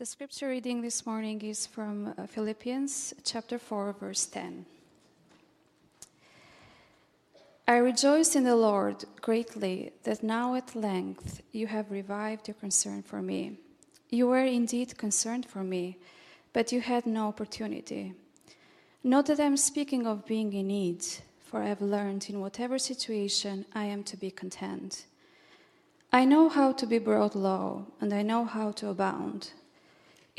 The scripture reading this morning is from Philippians chapter 4, verse 10. I rejoice in the Lord greatly that now at length you have revived your concern for me. You were indeed concerned for me, but you had no opportunity. Not that I am speaking of being in need, for I have learned in whatever situation I am to be content. I know how to be brought low, and I know how to abound.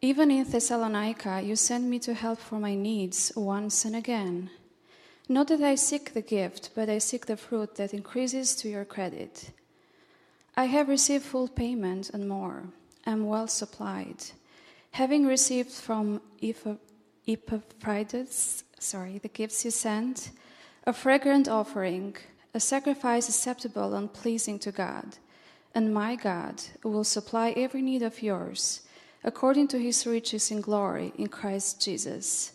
Even in Thessalonica, you sent me to help for my needs once and again. Not that I seek the gift, but I seek the fruit that increases to your credit. I have received full payment and more. I am well supplied. Having received from Epaphroditus, the gifts you sent, a fragrant offering, a sacrifice acceptable and pleasing to God. And my God will supply every need of yours, according to his riches in glory in Christ Jesus.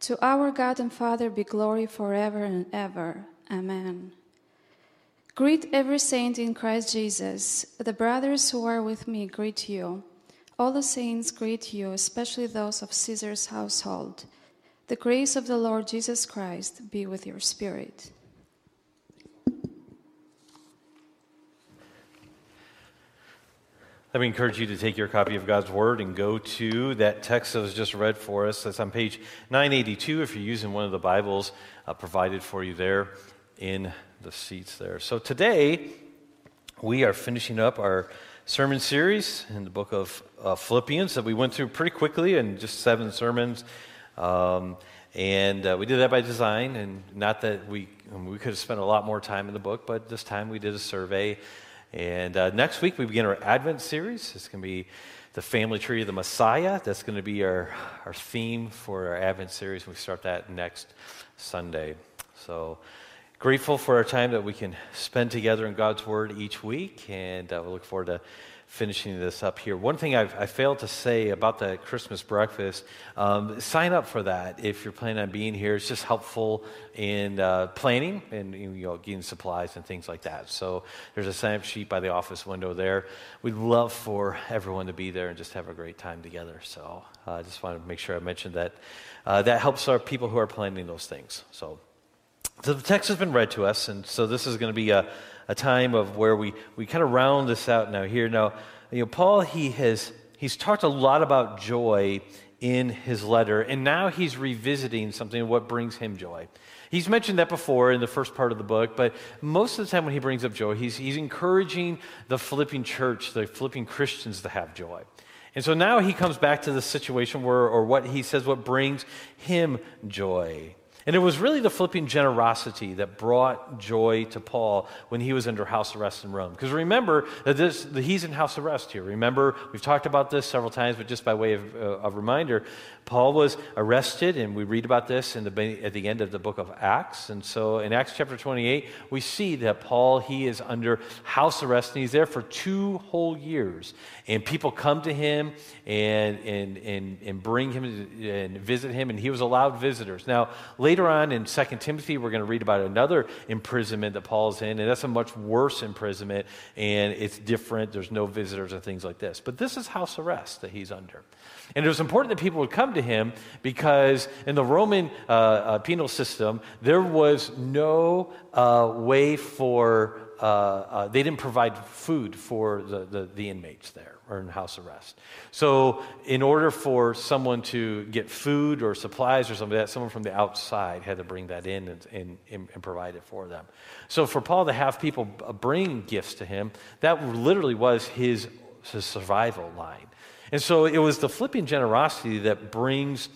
To our God and Father be glory forever and ever. Amen. Greet every saint in Christ Jesus. The brothers who are with me greet you. All the saints greet you, especially those of Caesar's household. The grace of the Lord Jesus Christ be with your spirit. Let me encourage you to take your copy of God's Word and go to that text that was just read for us. That's on page 982 if you're using one of the Bibles provided for you there in the seats there. So today, we are finishing up our sermon series in the book of Philippians that we went through pretty quickly in just 7 sermons. We did that by design, and not that we could have spent a lot more time in the book, but this time we did a survey. And next week, we begin our Advent series. It's going to be the family tree of the Messiah. That's going to be our theme for our Advent series. We start that next Sunday. So grateful for our time that we can spend together in God's Word each week. And we look forward to finishing this up here. One thing I failed to say about the Christmas breakfast, sign up for that if you're planning on being here. It's just helpful in planning and getting supplies and things like that. So there's a sign-up sheet by the office window there. We'd love for everyone to be there and just have a great time together. So I just wanted to make sure I mentioned that. That helps our people who are planning those things. So the text has been read to us, and so this is going to be a time of where we kind of round this out now here. Now, Paul, he's talked a lot about joy in his letter, and now he's revisiting something, what brings him joy. He's mentioned that before in the first part of the book, but most of the time when he brings up joy, he's encouraging the Philippian church, the Philippian Christians to have joy. And so now he comes back to the situation what brings him joy. And it was really the Philippian generosity that brought joy to Paul when he was under house arrest in Rome. Because remember, he's in house arrest here. Remember, we've talked about this several times, but just by way of a reminder, Paul was arrested, and we read about this at the end of the book of Acts. And so in Acts chapter 28, we see that Paul, he is under house arrest, and he's there for 2 whole years. And people come to him and bring him and visit him, and he was allowed visitors. Now, later on in 2 Timothy, we're going to read about another imprisonment that Paul's in, and that's a much worse imprisonment, and it's different. There's no visitors and things like this. But this is house arrest that he's under. And it was important that people would come to him because in the Roman penal system, there was no way for, they didn't provide food for the inmates there. Or in house arrest. So in order for someone to get food or supplies or something like that, someone from the outside had to bring that in and provide it for them. So for Paul to have people bring gifts to him, that literally was his survival line. And so it was the Philippian generosity that brings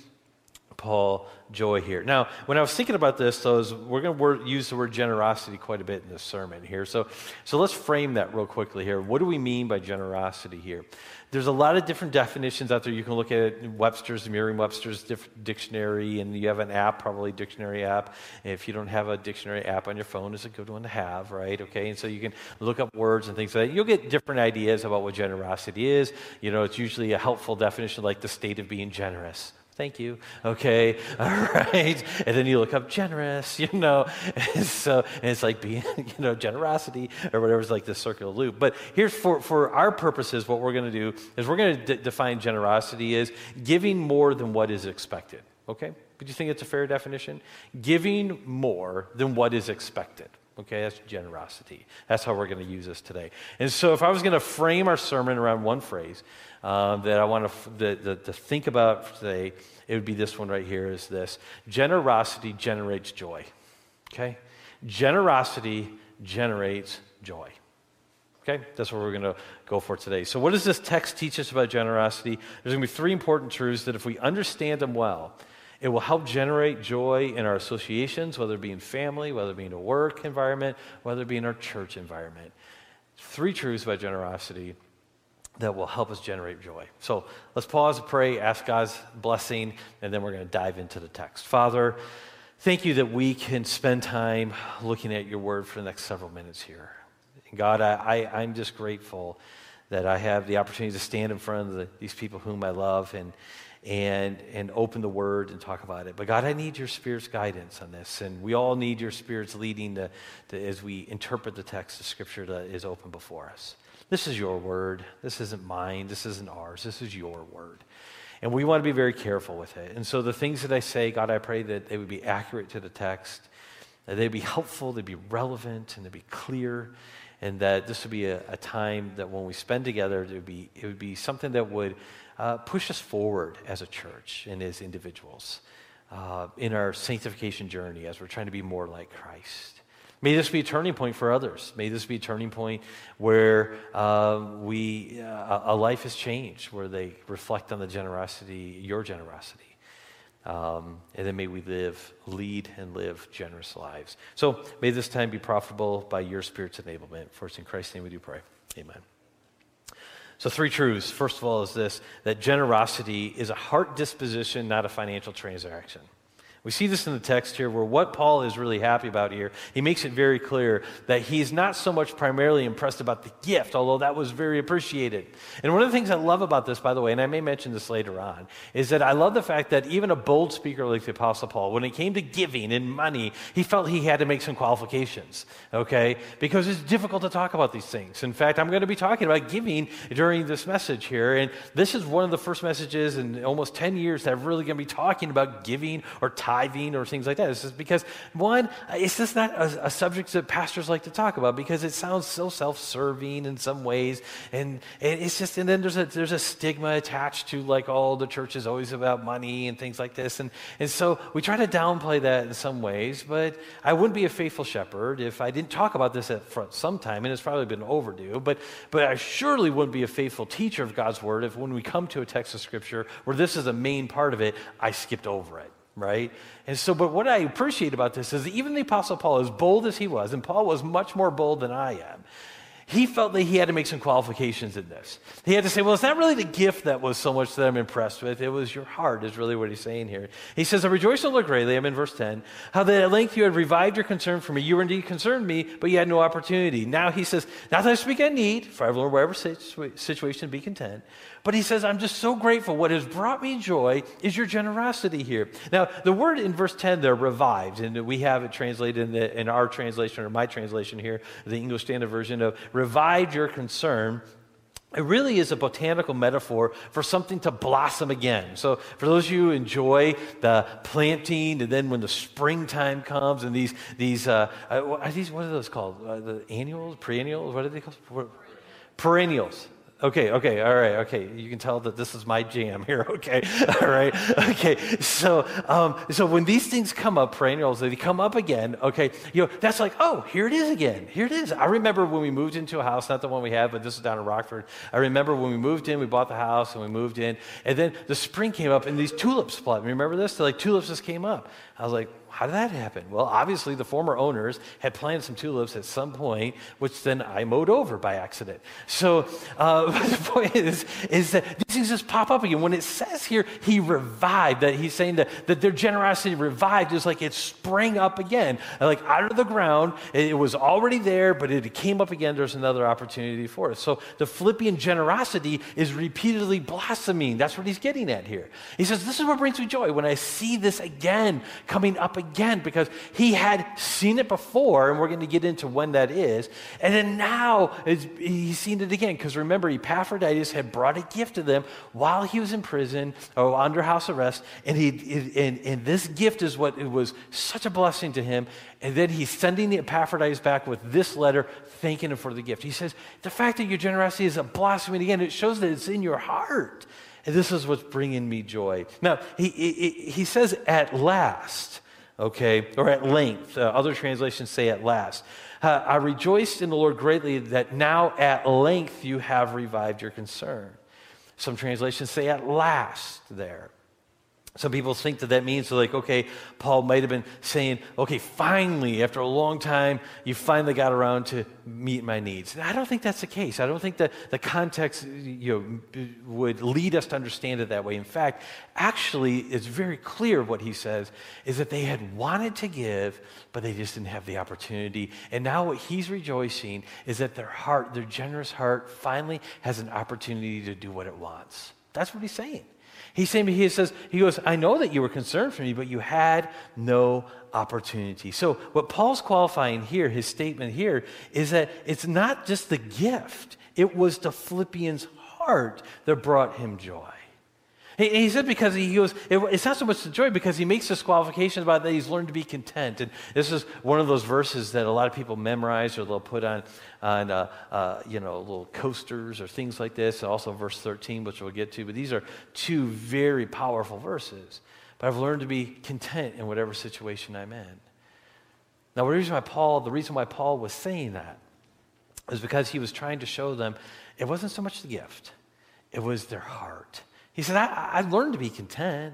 Paul joy here. Now, when I was thinking about this, though, is we're going to use the word generosity quite a bit in this sermon here. So let's frame that real quickly here. What do we mean by generosity here? There's a lot of different definitions out there. You can look at it in Webster's, Merriam-Webster's dictionary, and you have an app, probably a dictionary app. And if you don't have a dictionary app on your phone, it's a good one to have, right? Okay, and so you can look up words and things like that. You'll get different ideas about what generosity is. You know, it's usually a helpful definition, like the state of being generous. Thank you. Okay. All right. And then you look up generous, you know. And it's like being, you know, generosity or whatever is like this circular loop. But here's for our purposes, what we're going to do is we're going to define generosity as giving more than what is expected. Okay? Would you think it's a fair definition? Giving more than what is expected. Okay, that's generosity. That's how we're going to use this today. And so if I was going to frame our sermon around one phrase that I want to think about today, it would be this one right here is this. Generosity generates joy. Okay? Generosity generates joy. Okay? That's what we're going to go for today. So what does this text teach us about generosity? There's going to be three important truths that if we understand them well, it will help generate joy in our associations, whether it be in family, whether it be in a work environment, whether it be in our church environment. Three truths about generosity that will help us generate joy. So let's pause, pray, ask God's blessing, and then we're going to dive into the text. Father, thank you that we can spend time looking at your word for the next several minutes here. And God, I'm just grateful that I have the opportunity to stand in front of these people whom I love and open the word and talk about it. But God, I need your Spirit's guidance on this, and we all need your Spirit's leading as we interpret the text of Scripture that is open before us. This is your word. This isn't mine. This isn't ours. This is your word. And we want to be very careful with it. And so the things that I say, God, I pray that they would be accurate to the text, that they'd be helpful, they'd be relevant, and they'd be clear, and that this would be a time that when we spend together, it would be something that would push us forward as a church and as individuals in our sanctification journey as we're trying to be more like Christ. May this be a turning point for others. May this be a turning point where a life is changed, where they reflect on the generosity, your generosity. And then may we lead and live generous lives. So may this time be profitable by your Spirit's enablement. For it's in Christ's name we do pray. Amen. So three truths. First of all is this, that generosity is a heart disposition, not a financial transaction. We see this in the text here where what Paul is really happy about here, he makes it very clear that he's not so much primarily impressed about the gift, although that was very appreciated. And one of the things I love about this, by the way, and I may mention this later on, is that I love the fact that even a bold speaker like the Apostle Paul, when it came to giving and money, he felt he had to make some qualifications, okay? Because it's difficult to talk about these things. In fact, I'm going to be talking about giving during this message here, and this is one of the first messages in almost 10 years that I'm really going to be talking about giving or tithing or things like that. This is because, one, it's just not a subject that pastors like to talk about because it sounds so self-serving in some ways, and it's just, and then there's a stigma attached to like all the church is always about money and things like this, and so we try to downplay that in some ways. But I wouldn't be a faithful shepherd if I didn't talk about this at front sometime, and it's probably been overdue. But I surely wouldn't be a faithful teacher of God's word if when we come to a text of Scripture where this is a main part of it, I skipped over it. Right? And so, but what I appreciate about this is that even the Apostle Paul, as bold as he was, and Paul was much more bold than I am, he felt that he had to make some qualifications in this. He had to say, well, it's not really the gift that was so much that I'm impressed with. It was your heart is really what he's saying here. He says, I rejoice in the Lord greatly, I'm in verse 10, how that at length you had revived your concern for me. You were indeed concerned for me, but you had no opportunity. Now he says, not that I speak at need, for I have learned wherever situation be content. But he says, I'm just so grateful. What has brought me joy is your generosity here. Now, the word in verse 10 there, revived, and we have it translated in our translation or my translation here, the English Standard Version of revived your concern. It really is a botanical metaphor for something to blossom again. So for those of you who enjoy the planting, and then when the springtime comes and these what are those called? The annuals, perennials, what are they called? Perennials. Okay, all right, okay. You can tell that this is my jam here, okay, all right, okay. So when these things come up, praying roles, they come up again, okay, you know, that's like, oh, here it is again, here it is. I remember when we moved into a house, not the one we have, but this is down in Rockford. I remember when we moved in, we bought the house and we moved in, and then the spring came up and these tulips bloomed. Remember this? They're like, tulips just came up. I was like, how did that happen? Well, obviously the former owners had planted some tulips at some point, which then I mowed over by accident. So the point is that these things just pop up again. When it says here, he revived, that he's saying that their generosity revived, is like it sprang up again. Like out of the ground, it was already there, but it came up again. There's another opportunity for us. So the Philippian generosity is repeatedly blossoming. That's what he's getting at here. He says, this is what brings me joy, when I see this again coming up again, because he had seen it before, and we're going to get into when that is, and then now he's seen it again, because remember, Epaphroditus had brought a gift to them while he was in prison, or under house arrest, and this gift is what it was, such a blessing to him, and then he's sending the Epaphroditus back with this letter, thanking him for the gift. He says, the fact that your generosity is a blossoming again, it shows that it's in your heart, and this is what's bringing me joy. Now, he says, at last, okay, or at length. Other translations say at last. I rejoiced in the Lord greatly that now at length you have revived your concern. Some translations say at last there. Some people think that means like, okay, Paul might have been saying, okay, finally, after a long time, you finally got around to meet my needs. And I don't think that's the case. I don't think that the context, you know, would lead us to understand it that way. In fact, actually, it's very clear what he says is that they had wanted to give, but they just didn't have the opportunity. And now what he's rejoicing is that their heart, their generous heart, finally has an opportunity to do what it wants. That's what he's saying. He's saying, he says, he goes, I know that you were concerned for me, but you had no opportunity. So what Paul's qualifying here, his statement here, is that it's not just the gift. It was the Philippians' heart that brought him joy. He said, because he goes, it's not so much the joy, because he makes this qualification about that he's learned to be content. And this is one of those verses that a lot of people memorize, or they'll put on you know, little coasters or things like this. And also verse 13, which we'll get to. But these are two very powerful verses. But I've learned to be content in whatever situation I'm in. Now, the reason why Paul was saying that is because he was trying to show them it wasn't so much the gift. It was their heart. He said, I learned to be content.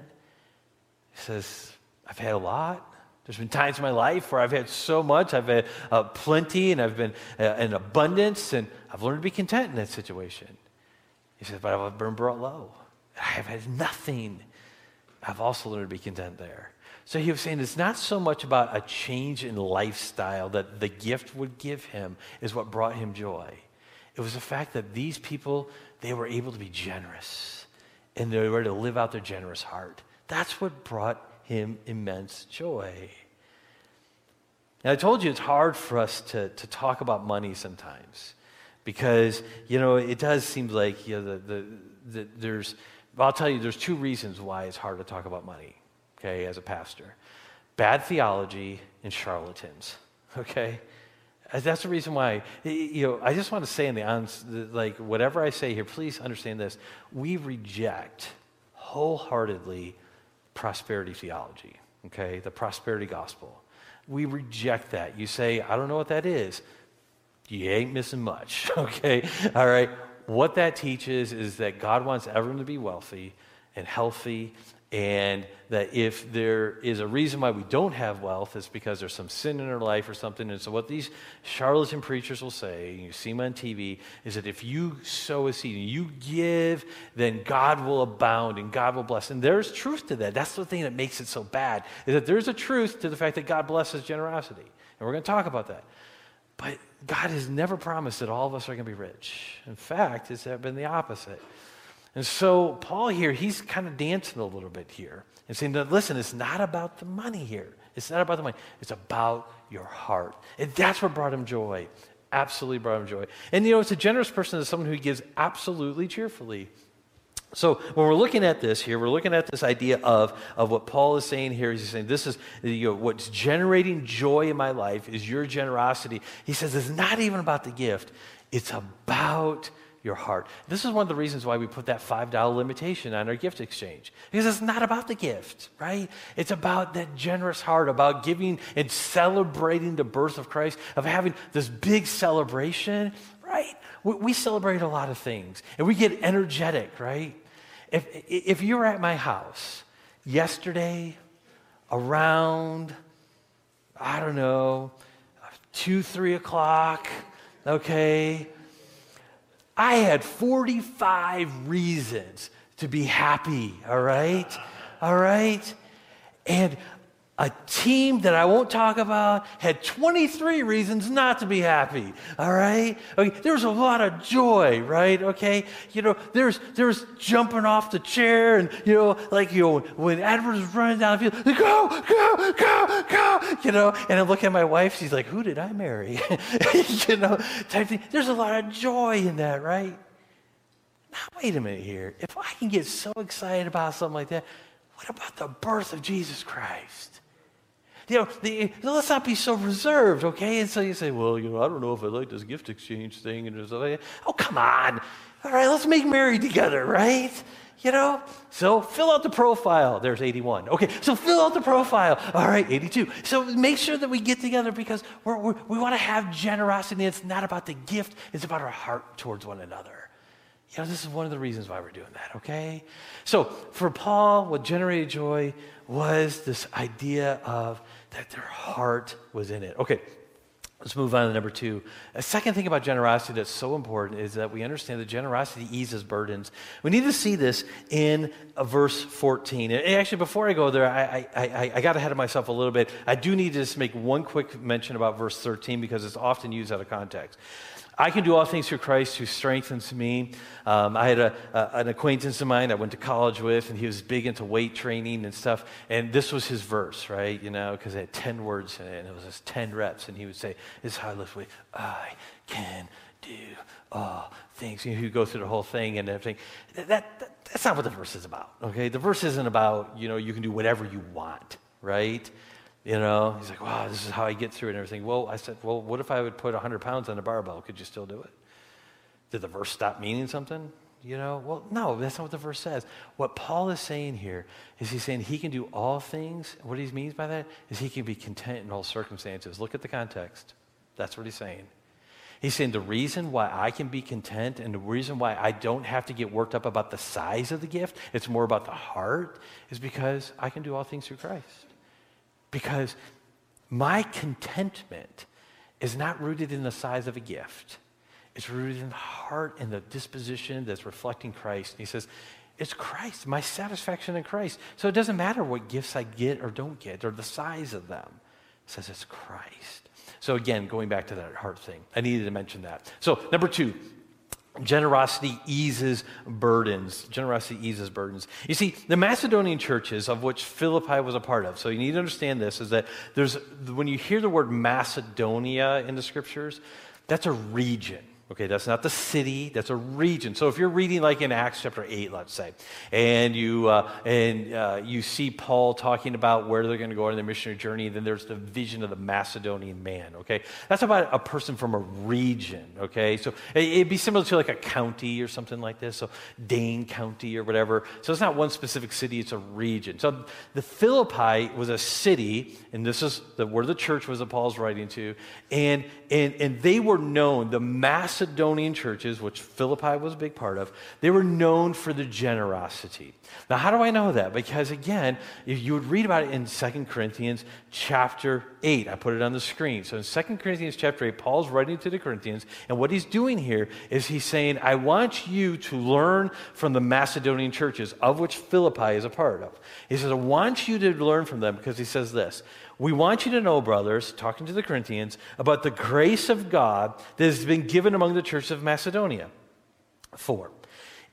He says, I've had a lot. There's been times in my life where I've had so much. I've had plenty, and I've been in abundance, and I've learned to be content in that situation. He says, but I've been brought low. I have had nothing. I've also learned to be content there. So he was saying it's not so much about a change in lifestyle that the gift would give him is what brought him joy. It was the fact that these people, they were able to be generous. And they were to live out their generous heart. That's what brought him immense joy. And I told you it's hard for us to talk about money sometimes, because, you know, it does seem like, you know, I'll tell you, there's two reasons why it's hard to talk about money, okay, as a pastor. Bad theology and charlatans, okay? That's the reason why, you know, I just want to say in the honest, like, whatever I say here, please understand this. We reject wholeheartedly prosperity theology, okay, the prosperity gospel. We reject that. You say, I don't know what that is. You ain't missing much, okay? All right. What that teaches is that God wants everyone to be wealthy and healthy, and that if there is a reason why we don't have wealth, it's because there's some sin in our life or something. And so what these charlatan preachers will say, and you see them on TV, is that if you sow a seed and you give, then God will abound and God will bless. And there's truth to that. That's the thing that makes it so bad, is that there's a truth to the fact that God blesses generosity. And we're going to talk about that. But God has never promised that all of us are going to be rich. In fact, it's been the opposite. And so Paul here, he's kind of dancing a little bit here and saying, listen, it's not about the money here. It's not about the money. It's about your heart. And that's what brought him joy, absolutely brought him joy. And, you know, it's a generous person is someone who gives absolutely cheerfully. So when we're looking at this here, we're looking at this idea of what Paul is saying here. He's saying this is, you know, what's generating joy in my life is your generosity. He says it's not even about the gift. It's about your heart. This is one of the reasons why we put that $5 limitation on our gift exchange, because it's not about the gift, right? It's about that generous heart, about giving and celebrating the birth of Christ, of having this big celebration, right? We celebrate a lot of things, and we get energetic, right? If you were at my house yesterday around, I don't know, 2-3 o'clock, okay, I had 45 reasons to be happy, all right? And a team that I won't talk about had 23 reasons not to be happy, all right? Okay, there was a lot of joy, right? Okay, you know, there's jumping off the chair, and, you know, like, you know, when Edward's running down the field, like, go, you know, and I look at my wife, she's like, who did I marry? You know, type thing. There's a lot of joy in that, right? Now, wait a minute here. If I can get so excited about something like that, what about the birth of Jesus Christ? You know, let's not be so reserved, okay? And so you say, well, you know, I don't know if I like this gift exchange thing and stuff like that. Oh, come on. All right, let's make merry together, right? You know? So fill out the profile. There's 81. Okay, so fill out the profile. All right, 82. So make sure that we get together, because we want to have generosity. It's not about the gift. It's about our heart towards one another. You know, this is one of the reasons why we're doing that, okay? So for Paul, what generated joy was this idea of that their heart was in it. Okay, let's move on to number two. A second thing about generosity that's so important is that we understand that generosity eases burdens. We need to see this in verse 14. And actually, before I go there, I got ahead of myself a little bit. I do need to just make one quick mention about verse 13, because it's often used out of context. I can do all things through Christ who strengthens me. I had an acquaintance of mine I went to college with, and he was big into weight training and stuff. And this was his verse, right? You know, because it had 10 words in it, and it was just 10 reps. And he would say, this is how I lift weight. I can do all things. You know, he would go through the whole thing and everything. That's not what the verse is about, okay? The verse isn't about, you know, you can do whatever you want, right? You know, he's like, wow, this is how I get through it and everything. Well, I said, well, what if I would put 100 pounds on a barbell? Could you still do it? Did the verse stop meaning something? You know, well, no, that's not what the verse says. What Paul is saying here is he's saying he can do all things. What he means by that is he can be content in all circumstances. Look at the context. That's what he's saying. He's saying the reason why I can be content and the reason why I don't have to get worked up about the size of the gift, it's more about the heart, is because I can do all things through Christ. Because my contentment is not rooted in the size of a gift. It's rooted in the heart and the disposition that's reflecting Christ. And he says, it's Christ, my satisfaction in Christ. So it doesn't matter what gifts I get or don't get or the size of them. It says it's Christ. So again, going back to that heart thing, I needed to mention that. So number two, generosity eases burdens. Generosity eases burdens. You see, the Macedonian churches of which Philippi was a part of, so you need to understand this, is that there's, when you hear the word Macedonia in the scriptures, that's a region. Okay, that's not the city, that's a region. So if you're reading like in Acts chapter 8, let's say, and you see Paul talking about where they're going to go on their missionary journey, and then there's the vision of the Macedonian man, okay? That's about a person from a region, okay? So it'd be similar to like a county or something like this, so Dane County or whatever. So it's not one specific city, it's a region. So the Philippi was a city, and this is where the church was that Paul's writing to, and they were known, the Macedonian churches, which Philippi was a big part of, they were known for their generosity. Now, how do I know that? Because, again, you would read about it in 2 Corinthians chapter 8. I put it on the screen. So in 2 Corinthians chapter 8, Paul's writing to the Corinthians, and what he's doing here is he's saying, I want you to learn from the Macedonian churches, of which Philippi is a part of. He says, I want you to learn from them, because he says this, we want you to know, brothers, talking to the Corinthians, about the grace of God that has been given among the church of Macedonia. 4,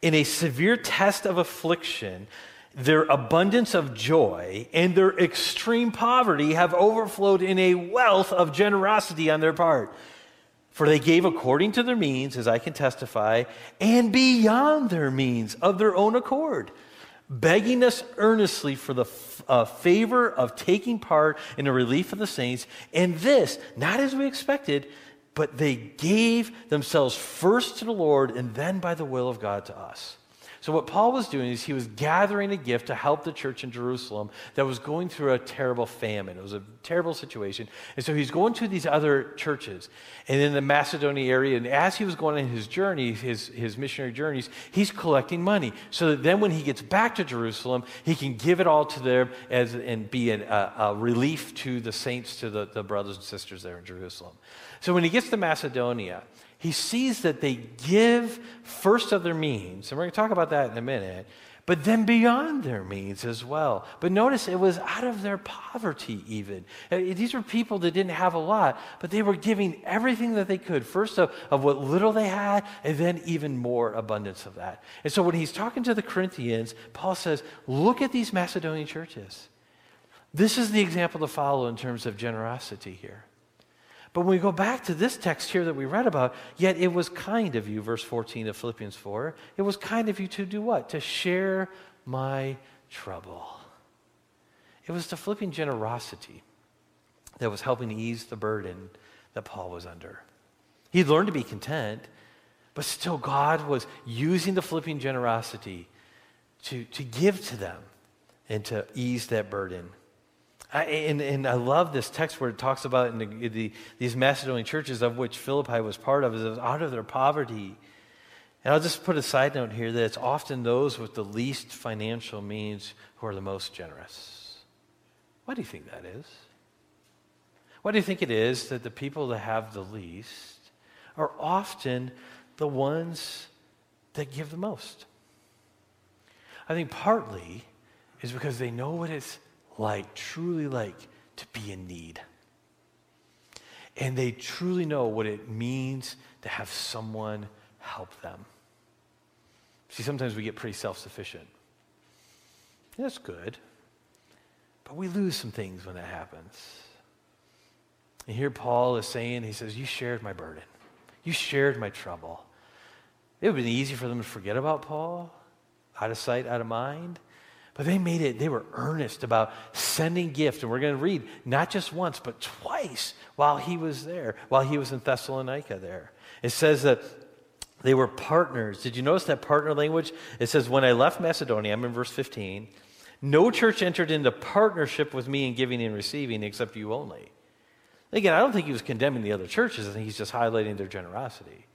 in a severe test of affliction, their abundance of joy and their extreme poverty have overflowed in a wealth of generosity on their part. For they gave according to their means, as I can testify, and beyond their means of their own accord, begging us earnestly for the favor of taking part in the relief of the saints, and this, not as we expected, but they gave themselves first to the Lord and then by the will of God to us. So what Paul was doing is he was gathering a gift to help the church in Jerusalem that was going through a terrible famine. It was a terrible situation. And so he's going to these other churches and in the Macedonia area. And as he was going on his journey, his missionary journeys, he's collecting money so that then when he gets back to Jerusalem, he can give it all to them and be a relief to the saints, to the brothers and sisters there in Jerusalem. So when he gets to Macedonia, he sees that they give first of their means, and we're going to talk about that in a minute, but then beyond their means as well. But notice it was out of their poverty even. These were people that didn't have a lot, but they were giving everything that they could, first of what little they had, and then even more abundance of that. And so when he's talking to the Corinthians, Paul says, look at these Macedonian churches. This is the example to follow in terms of generosity here. But when we go back to this text here that we read about, yet it was kind of you, verse 14 of Philippians 4, it was kind of you to do what? To share my trouble. It was the Philippian generosity that was helping to ease the burden that Paul was under. He'd learned to be content, but still God was using the Philippian generosity to give to them and to ease that burden. And I love this text where it talks about in these Macedonian churches of which Philippi was part of, is it was out of their poverty. And I'll just put a side note here that it's often those with the least financial means who are the most generous. Why do you think that is? Why do you think it is that the people that have the least are often the ones that give the most? I think partly is because they know what it's like, truly like, to be in need. And they truly know what it means to have someone help them. See, sometimes we get pretty self-sufficient. That's good. But we lose some things when that happens. And here Paul is saying, he says, you shared my burden. You shared my trouble. It would have been easy for them to forget about Paul, out of sight, out of mind. But they made it, they were earnest about sending gifts. And we're going to read not just once, but twice while he was there, while he was in Thessalonica there. It says that they were partners. Did you notice that partner language? It says, when I left Macedonia, I'm in verse 15, no church entered into partnership with me in giving and receiving except you only. Again, I don't think he was condemning the other churches. I think he's just highlighting their generosity.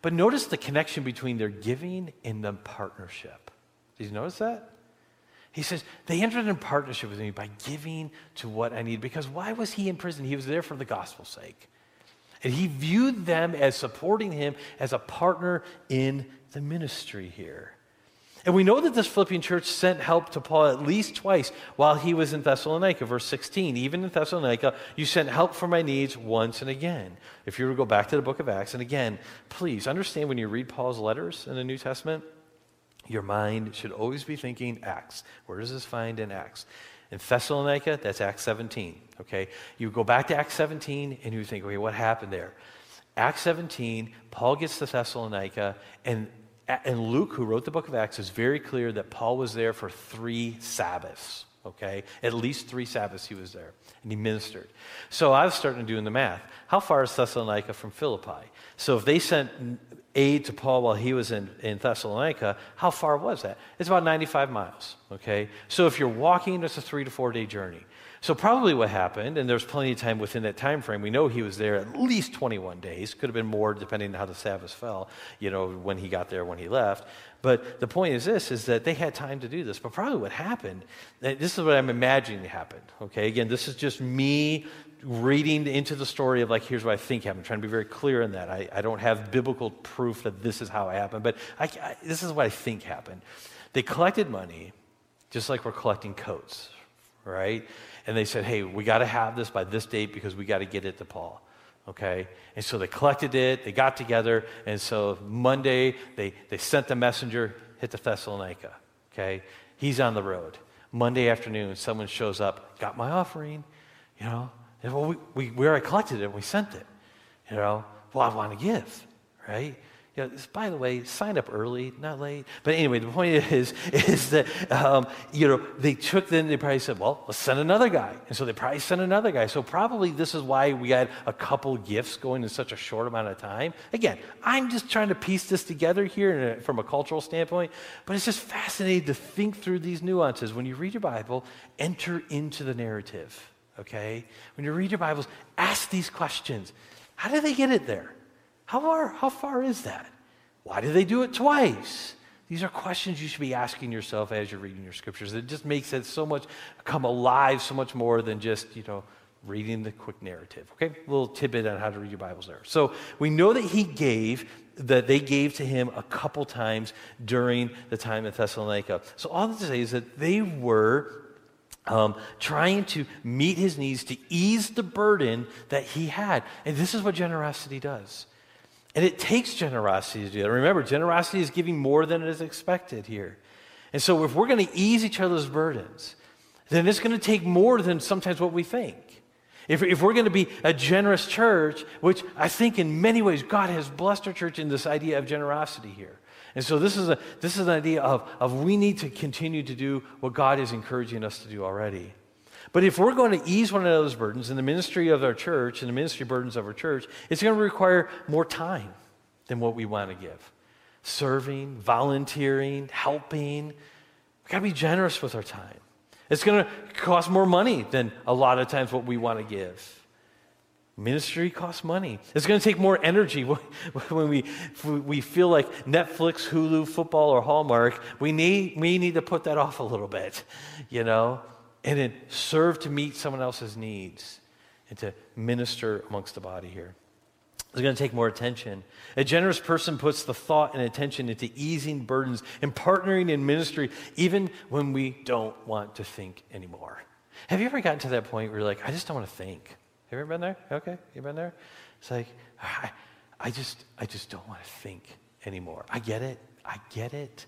But notice the connection between their giving and the partnership. Did you notice that? He says, they entered in partnership with me by giving to what I need. Because why was he in prison? He was there for the gospel's sake. And he viewed them as supporting him as a partner in the ministry here. And we know that this Philippian church sent help to Paul at least twice while he was in Thessalonica. Verse 16, even in Thessalonica, you sent help for my needs once and again. If you were to go back to the book of Acts, and again, please understand when you read Paul's letters in the New Testament, your mind should always be thinking Acts. Where does this find in Acts? In Thessalonica, that's Acts 17, okay? You go back to Acts 17, and you think, okay, what happened there? Acts 17, Paul gets to Thessalonica, and Luke, who wrote the book of Acts, is very clear that Paul was there for 3 Sabbaths, okay? At least 3 Sabbaths he was there, and he ministered. So I was starting doing the math. How far is Thessalonica from Philippi? So if they sent aid to Paul while he was in Thessalonica, how far was that? It's about 95 miles, okay? So if you're walking, it's a 3 to 4 day journey. So probably what happened, and there's plenty of time within that time frame, we know he was there at least 21 days, could have been more depending on how the Sabbath fell, you know, when he got there, when he left. But the point is this, is that they had time to do this. But probably what happened, this is what I'm imagining happened, okay? Again, this is just me reading into the story of, like, here's what I think happened. I'm trying to be very clear in that. I don't have biblical proof that this is how it happened, but this is what I think happened. They collected money just like we're collecting coats, right? And they said, hey, we got to have this by this date because we got to get it to Paul, okay? And so they collected it, they got together, and so Monday they sent the messenger, hit the Thessalonica, okay? He's on the road. Monday afternoon, someone shows up, got my offering, you know? And, well, we already collected it and we sent it, you know? Well, I want to give, right? You know, by the way, sign up early, not late. But anyway, the point is that, you know, they took them, they probably said, well, let's send another guy. And so they probably sent another guy. So probably this is why we had a couple gifts going in such a short amount of time. Again, I'm just trying to piece this together here from a cultural standpoint, but it's just fascinating to think through these nuances. When you read your Bible, enter into the narrative, okay? When you read your Bibles, ask these questions. How did they get it there? How far is that? Why did they do it twice? These are questions you should be asking yourself as you're reading your scriptures. It just makes it so much come alive, so much more than just, you know, reading the quick narrative. Okay, a little tidbit on how to read your Bibles there. So we know that they gave to him a couple times during the time at Thessalonica. So all that to say is that they were trying to meet his needs to ease the burden that he had. And this is what generosity does. And it takes generosity to do that. Remember, generosity is giving more than is expected here. And so if we're going to ease each other's burdens, then it's going to take more than sometimes what we think. If we're going to be a generous church, which I think in many ways God has blessed our church in this idea of generosity here. And so this is an idea of we need to continue to do what God is encouraging us to do already. But if we're going to ease one another's burdens in the ministry of our church, in the ministry burdens of our church, it's going to require more time than what we want to give. Serving, volunteering, helping. We've got to be generous with our time. It's going to cost more money than a lot of times what we want to give. Ministry costs money. It's going to take more energy when we feel like Netflix, Hulu, football, or Hallmark. We need to put that off a little bit, you know, and then serve to meet someone else's needs and to minister amongst the body here. It's going to take more attention. A generous person puts the thought and attention into easing burdens and partnering in ministry even when we don't want to think anymore. Have you ever gotten to that point where you're like, I just don't want to think? Have you ever been there? Okay, you've been there? It's like, I just don't want to think anymore. I get it.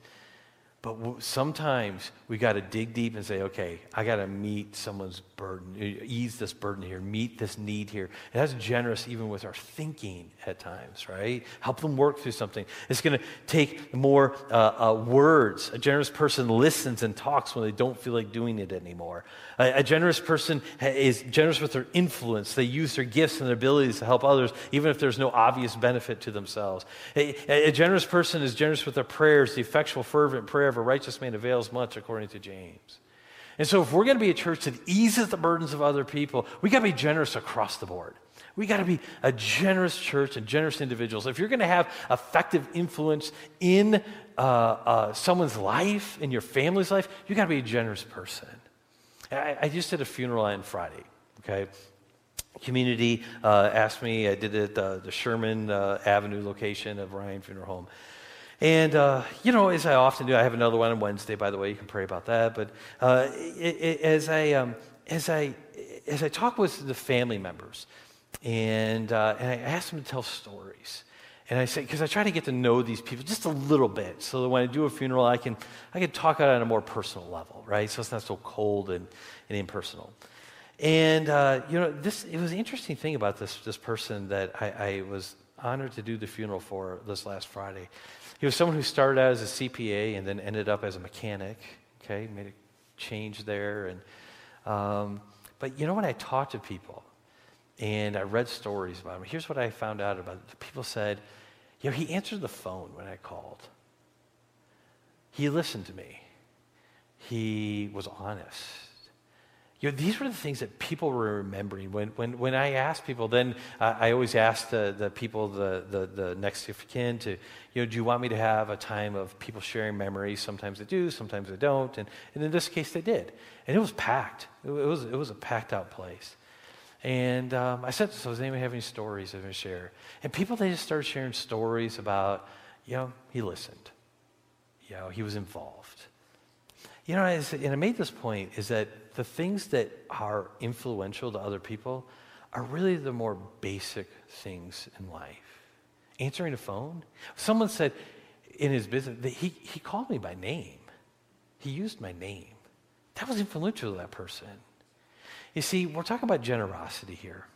But sometimes we got to dig deep and say, okay, I got to meet someone's burden, ease this burden here, meet this need here. And that's generous even with our thinking at times, right? Help them work through something. It's going to take more words. A generous person listens and talks when they don't feel like doing it anymore. A generous person is generous with their influence. They use their gifts and their abilities to help others, even if there's no obvious benefit to themselves. A generous person is generous with their prayers, the effectual, fervent prayer of a righteous man avails much, according to James. And so if we're going to be a church that eases the burdens of other people, we got to be generous across the board. We got to be a generous church and generous individuals. If you're going to have effective influence in someone's life, in your family's life, you got to be a generous person. I just did a funeral on Friday, okay? Community asked me, I did it at the Sherman Avenue location of Ryan Funeral Home. And, you know, as I often do, I have another one on Wednesday, by the way, you can pray about that. But as I talk with the family members and I ask them to tell stories. And I say, because I try to get to know these people just a little bit so that when I do a funeral, I can talk out on a more personal level, right? So it's not so cold and impersonal. And, you know, it was an interesting thing about this person that I was honored to do the funeral for this last Friday. He was someone who started out as a CPA and then ended up as a mechanic, okay, made a change there. But you know, when I talked to people and I read stories about him, here's what I found out about it. The people said, you know, he answered the phone when I called. He listened to me. He was honest. You know, these were the things that people were remembering. When I asked people, then I always asked the people, the next of kin, to, you know, do you want me to have a time of people sharing memories? Sometimes they do, sometimes they don't, and in this case they did. And it was packed. It was a packed out place. And I said, so does anybody have any stories they want to share? And people, they just started sharing stories about, you know, he listened. You know, he was involved. You know, and I made this point, is that the things that are influential to other people are really the more basic things in life. Answering a phone. Someone said in his business, that he called me by name. He used my name. That was influential to that person. You see, we're talking about generosity here,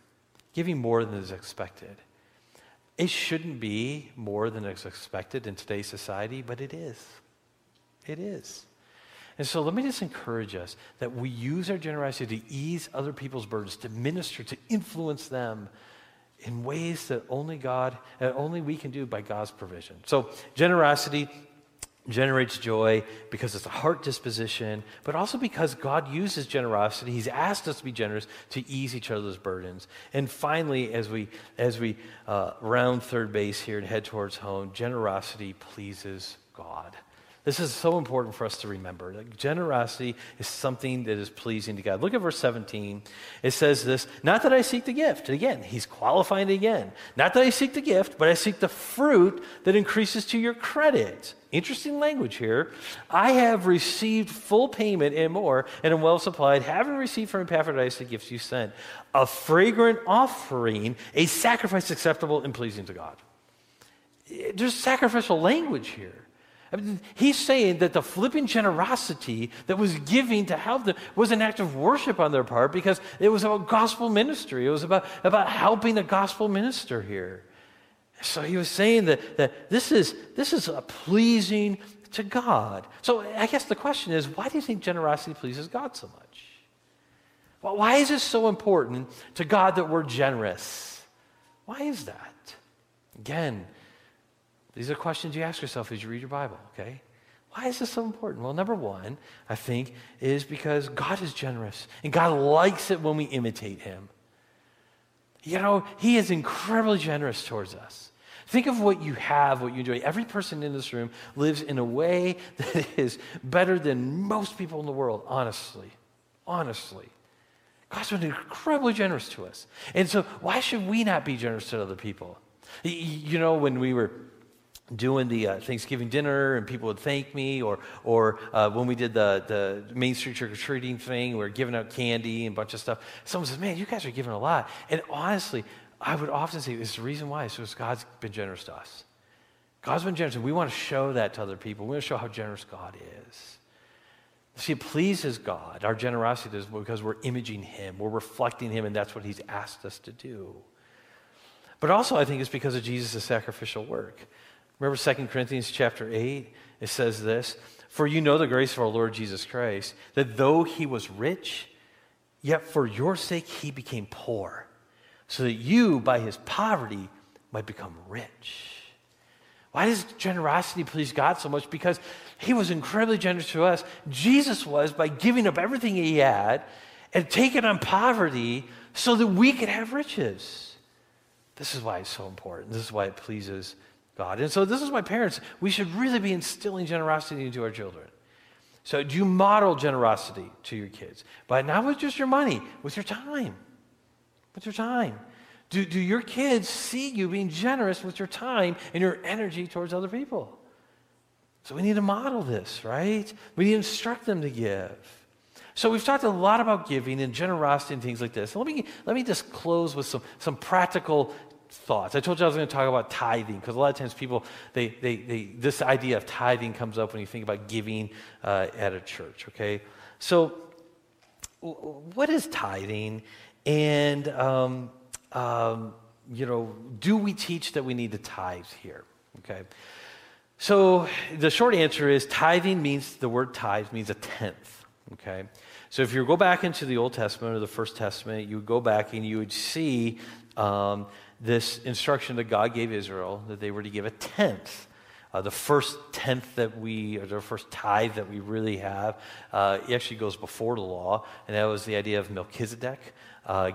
giving more than is expected. It shouldn't be more than is expected in today's society, but it is. It is. And so let me just encourage us that we use our generosity to ease other people's burdens, to minister, to influence them in ways that only God, that only we can do by God's provision. So generosity generates joy because it's a heart disposition, but also because God uses generosity. He's asked us to be generous to ease each other's burdens. And finally, as we round third base here and head towards home, generosity pleases God. This is so important for us to remember. Like, generosity is something that is pleasing to God. Look at verse 17. It says this, not that I seek the gift. Again, he's qualifying it again. Not that I seek the gift, but I seek the fruit that increases to your credit. Interesting language here. I have received full payment and more, and am well supplied, having received from Epaphroditus the gifts you sent, a fragrant offering, a sacrifice acceptable and pleasing to God. There's sacrificial language here. I mean, he's saying that the Philippian generosity that was giving to help them was an act of worship on their part, because it was about gospel ministry. It was about helping a gospel minister here. So he was saying that this is a pleasing to God. So I guess the question is, why do you think generosity pleases God so much? Well, why is it so important to God that we're generous? Why is that? Again, these are questions you ask yourself as you read your Bible, okay? Why is this so important? Well, number one, I think, is because God is generous, and God likes it when we imitate him. You know, he is incredibly generous towards us. Think of what you have, what you enjoy. Every person in this room lives in a way that is better than most people in the world, honestly. Honestly. God's been incredibly generous to us. And so why should we not be generous to other people? You know, when we were doing the Thanksgiving dinner, and people would thank me, or when we did the Main Street trick-or-treating thing, we were giving out candy and a bunch of stuff. Someone says, man, you guys are giving a lot. And honestly, I would often say, it's the reason why. It's because God's been generous to us. God's been generous, and we want to show that to other people. We want to show how generous God is. See, it pleases God. Our generosity is because we're imaging him, we're reflecting him, and that's what he's asked us to do. But also, I think it's because of Jesus' sacrificial work. Remember 2 Corinthians chapter 8, it says this, for you know the grace of our Lord Jesus Christ, that though he was rich, yet for your sake he became poor, so that you by his poverty might become rich. Why does generosity please God so much? Because he was incredibly generous to us. Jesus was, by giving up everything he had and taking on poverty so that we could have riches. This is why it's so important. This is why it pleases God. And so this is why parents, we should really be instilling generosity into our children. So do you model generosity to your kids? But not with just your money, with your time. With your time. Do your kids see you being generous with your time and your energy towards other people? So we need to model this, right? We need to instruct them to give. So we've talked a lot about giving and generosity and things like this. So let me just close with some practical thoughts. I told you I was going to talk about tithing, because a lot of times people, they this idea of tithing comes up when you think about giving at a church, okay? So what is tithing? And, you know, do we teach that we need to tithe here, okay? So the short answer is tithing means, the word tithe means a tenth, okay? So if you go back into the Old Testament or the First Testament, you would go back and you would see this instruction that God gave Israel that they were to give a tenth. The first tenth that we, or the first tithe that we really have, it actually goes before the law, and that was the idea of Melchizedek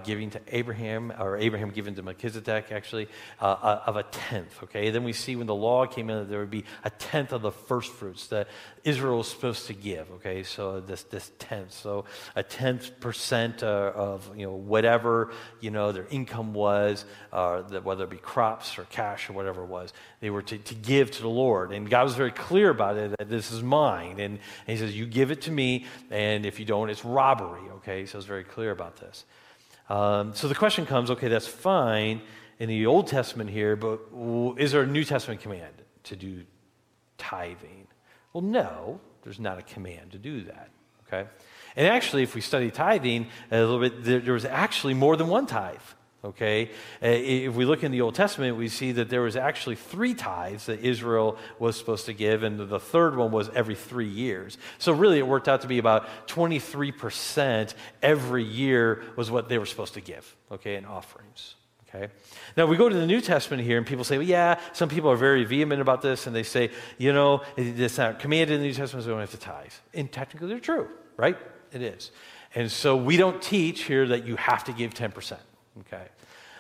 giving to Abraham, or Abraham giving to Melchizedek, actually, of a tenth, okay? Then we see when the law came in that there would be a tenth of the first fruits that Israel was supposed to give, okay? So this tenth, so a 10% of, you know, whatever, you know, their income was, whether it be crops or cash or whatever it was, they were to give to the Lord. And God was very clear about it, that this is mine. And he says, you give it to me, and if you don't, it's robbery, okay? So it's very clear about this. So the question comes, okay, that's fine in the Old Testament here, but is there a New Testament command to do tithing? Well, no, there's not a command to do that, okay? And actually, if we study tithing a little bit, there was actually more than one tithe, okay? If we look in the Old Testament, we see that there was actually 3 tithes that Israel was supposed to give, and the third one was every 3 years. So really it worked out to be about 23% every year was what they were supposed to give, okay, in offerings. Okay. Now, we go to the New Testament here, and people say, well, yeah, some people are very vehement about this, and they say, you know, it's not commanded in the New Testament, so we don't have to tithe. And technically, they're true, right? It is. And so we don't teach here that you have to give 10%, okay?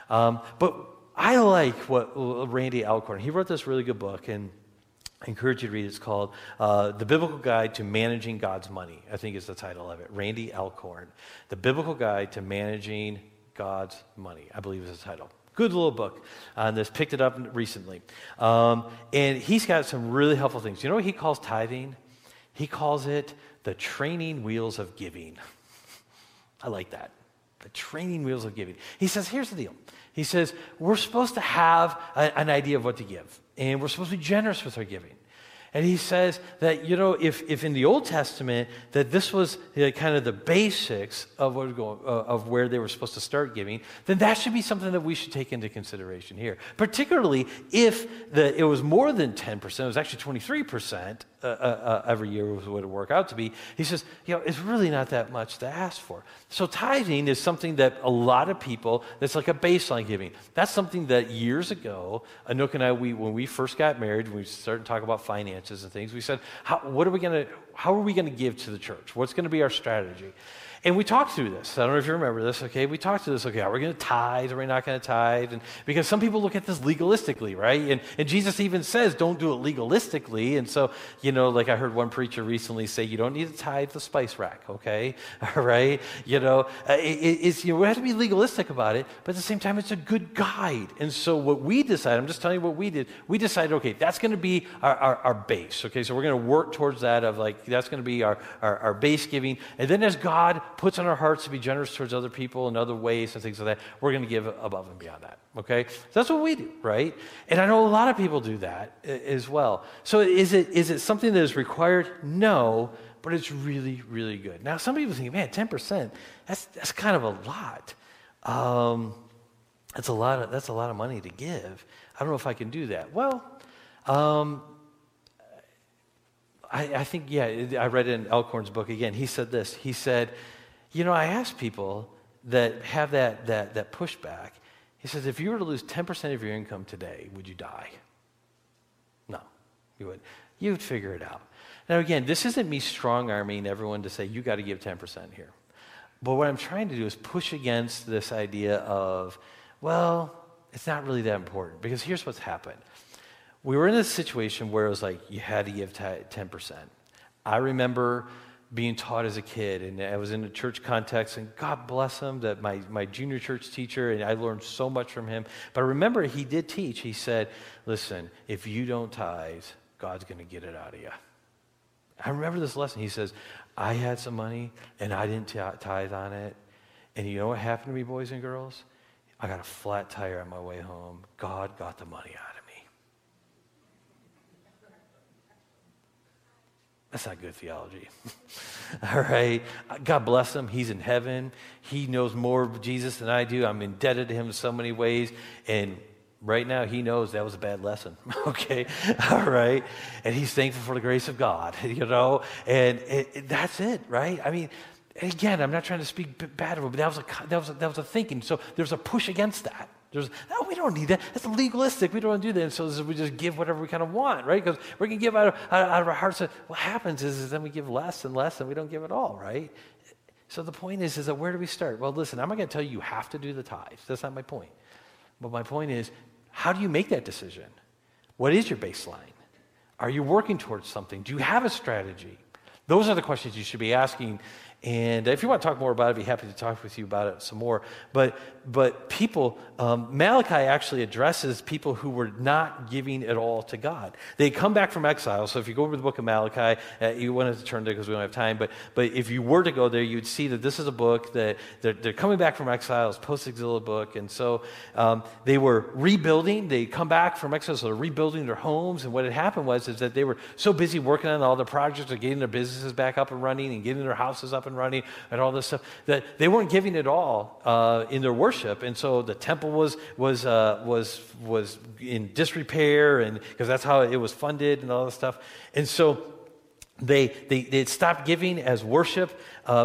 But I like what Randy Alcorn, he wrote this really good book, and I encourage you to read it. It's called The Biblical Guide to Managing God's Money, I think is the title of it, Randy Alcorn, The Biblical Guide to Managing God's Money, I believe is the title. Good little book on this. Picked it up recently. And he's got some really helpful things. You know what he calls tithing? He calls it the training wheels of giving. I like that. The training wheels of giving. He says, here's the deal. He says, we're supposed to have an idea of what to give, and we're supposed to be generous with our giving. And he says that, you know, if in the Old Testament, that this was kind of the basics of where they were supposed to start giving, then that should be something that we should take into consideration here, particularly if it was more than 10%, it was actually 23% every year was what it worked out to be. He says, you know, it's really not that much to ask for. So tithing is something that a lot of people, that's like a baseline giving. That's something that years ago, Anook and I, when we first got married, when we started talking about finances and things, we said, how are we going to give to the church? What's going to be our strategy? And we talked through this. I don't know if you remember this, okay? We talked through this, okay, are we going to tithe? Are we not going to tithe? And because some people look at this legalistically, right? And Jesus even says, don't do it legalistically. And so, you know, like I heard one preacher recently say, you don't need to tithe the spice rack, okay? All right? You know, we have to be legalistic about it, but at the same time, it's a good guide. And so what we decided, I'm just telling you what we did. We decided, okay, that's going to be our base, okay? So we're going to work towards that of like, that's going to be our base giving. And then as God puts on our hearts to be generous towards other people in other ways and things like that, we're going to give above and beyond that, okay? So that's what we do, right? And I know a lot of people do that as well. So is it something that is required? No, but it's really, really good. Now, some people think, man, 10%, that's kind of a lot. That's a lot of money to give. I don't know if I can do that. Well, I think, yeah, I read it in Alcorn's book again. He said this. He said, you know, I asked people that have that pushback. He says, if you were to lose 10% of your income today, would you die? No, you wouldn't. You'd figure it out. Now, again, this isn't me strong-arming everyone to say, you got to give 10% here. But what I'm trying to do is push against this idea of, well, it's not really that important, because here's what's happened. We were in a situation where it was like, you had to give 10%. I remember being taught as a kid, and I was in a church context, and God bless him, that my junior church teacher, and I learned so much from him. But I remember he did teach. He said, listen, if you don't tithe, God's going to get it out of you. I remember this lesson. He says, I had some money, and I didn't tithe on it. And you know what happened to me, boys and girls? I got a flat tire on my way home. God got the money out of me. That's not good theology. All right. God bless him. He's in heaven. He knows more of Jesus than I do. I'm indebted to him in so many ways. And right now, he knows that was a bad lesson. Okay. All right. And he's thankful for the grace of God, you know. And that's it, right? I mean, again, I'm not trying to speak bad of him, but that was a thinking. So there's a push against that. No, we don't need that. That's legalistic. We don't want to do that. And so we just give whatever we kind of want, right? Because we can give out of our hearts. What happens is then we give less and less, and we don't give at all, right? So the point is that where do we start? Well, listen, I'm not going to tell you have to do the tithe. That's not my point. But my point is, how do you make that decision? What is your baseline? Are you working towards something? Do you have a strategy? Those are the questions you should be asking. And if you want to talk more about it, I'd be happy to talk with you about it some more. But people, Malachi actually addresses people who were not giving at all to God. They come back from exile. So if you go over the book of Malachi, you won't have to turn there because we don't have time. But if you were to go there, you'd see that this is a book that they're coming back from exile. It's post-exilic book. And so they were rebuilding. They come back from exile, so they're rebuilding their homes. And what had happened was that they were so busy working on all the projects and getting their businesses back up and running and getting their houses up and and running and all this stuff, that they weren't giving it all in their worship. And so the temple was in disrepair, and because that's how it was funded and all this stuff. And so they stopped giving as worship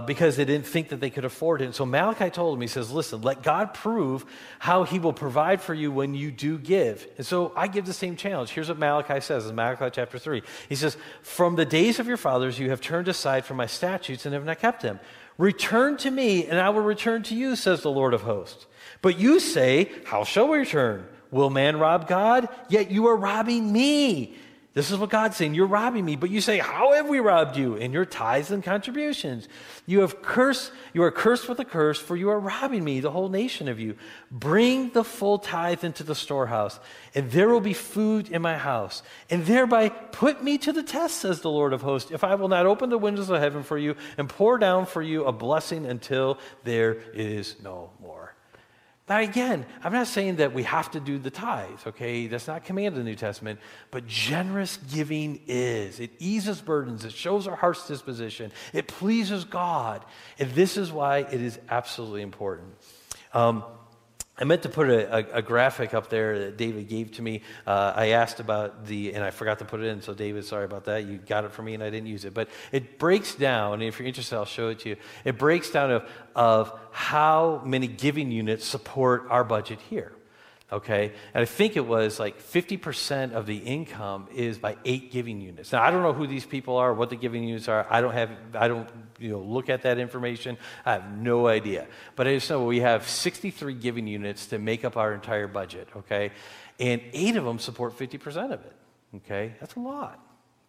because they didn't think that they could afford it. And so Malachi told him, he says, listen, let God prove how he will provide for you when you do give. And so I give the same challenge. Here's what Malachi says in Malachi chapter 3. He says, from the days of your fathers you have turned aside from my statutes and have not kept them. Return to me and I will return to you, says the Lord of hosts. But you say, how shall we return? Will man rob God? Yet you are robbing me. This is what God's saying. You're robbing me, but you say, how have we robbed you? In your tithes and contributions. You are cursed with a curse, for you are robbing me, the whole nation of you. Bring the full tithe into the storehouse, and there will be food in my house. And thereby put me to the test, says the Lord of hosts, if I will not open the windows of heaven for you and pour down for you a blessing until there is no more. Now, again, I'm not saying that we have to do the tithe, okay? That's not command of the New Testament, but generous giving is. It eases burdens. It shows our heart's disposition. It pleases God. And this is why it is absolutely important. I meant to put a graphic up there that David gave to me. I asked about and I forgot to put it in, so David, sorry about that. You got it for me and I didn't use it. But it breaks down, and if you're interested, I'll show it to you. It breaks down of how many giving units support our budget here, okay? And I think it was like 50% of the income is by 8 giving units. Now, I don't know who these people are, what the giving units are. I don't look at that information. I have no idea. But I just know we have 63 giving units to make up our entire budget, okay? And 8 of them support 50% of it, okay? That's a lot,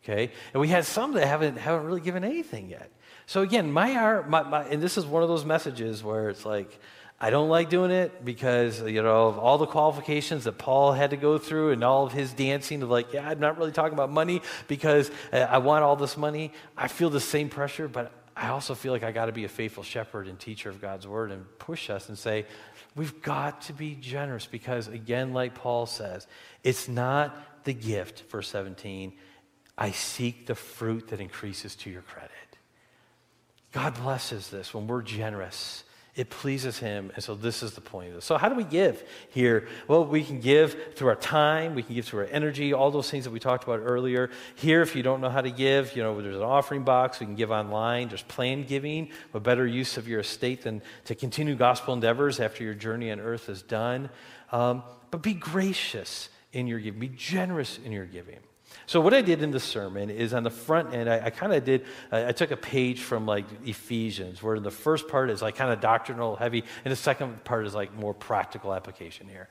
okay? And we had some that haven't really given anything yet. So again, and this is one of those messages where it's like, I don't like doing it because, you know, of all the qualifications that Paul had to go through and all of his dancing of like, yeah, I'm not really talking about money because I want all this money. I feel the same pressure, but I also feel like I got to be a faithful shepherd and teacher of God's word and push us and say, we've got to be generous because, again, like Paul says, it's not the gift, verse 17, I seek the fruit that increases to your credit. God blesses this when we're generous. It pleases him, and so this is the point of this. So how do we give here? Well, we can give through our time, we can give through our energy, all those things that we talked about earlier. Here, if you don't know how to give, you know, there's an offering box, we can give online, there's planned giving, a better use of your estate than to continue gospel endeavors after your journey on earth is done. But be gracious in your giving, be generous in your giving. So what I did in this sermon is on the front end, I took a page from like Ephesians, where the first part is like kind of doctrinal heavy, and the second part is like more practical application here.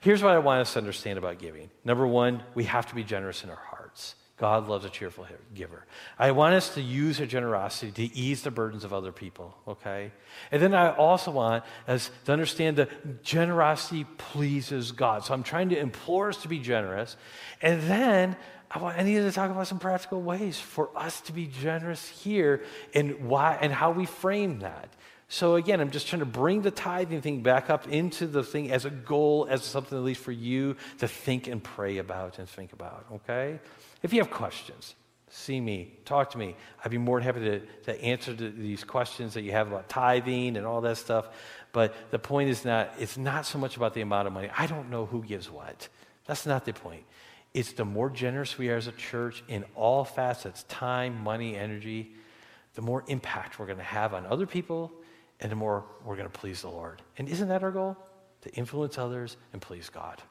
Here's what I want us to understand about giving. Number one, we have to be generous in our hearts. God loves a cheerful giver. I want us to use our generosity to ease the burdens of other people, okay? And then I also want us to understand that generosity pleases God. So I'm trying to implore us to be generous, and then I needed to talk about some practical ways for us to be generous here and why and how we frame that. So again, I'm just trying to bring the tithing thing back up into the thing as a goal, as something at least for you to think and pray about and think about, okay? If you have questions, see me, talk to me. I'd be more than happy to answer these questions that you have about tithing and all that stuff. But the point is it's not so much about the amount of money. I don't know who gives what. That's not the point. It's the more generous we are as a church in all facets, time, money, energy, the more impact we're going to have on other people and the more we're going to please the Lord. And isn't that our goal? To influence others and please God.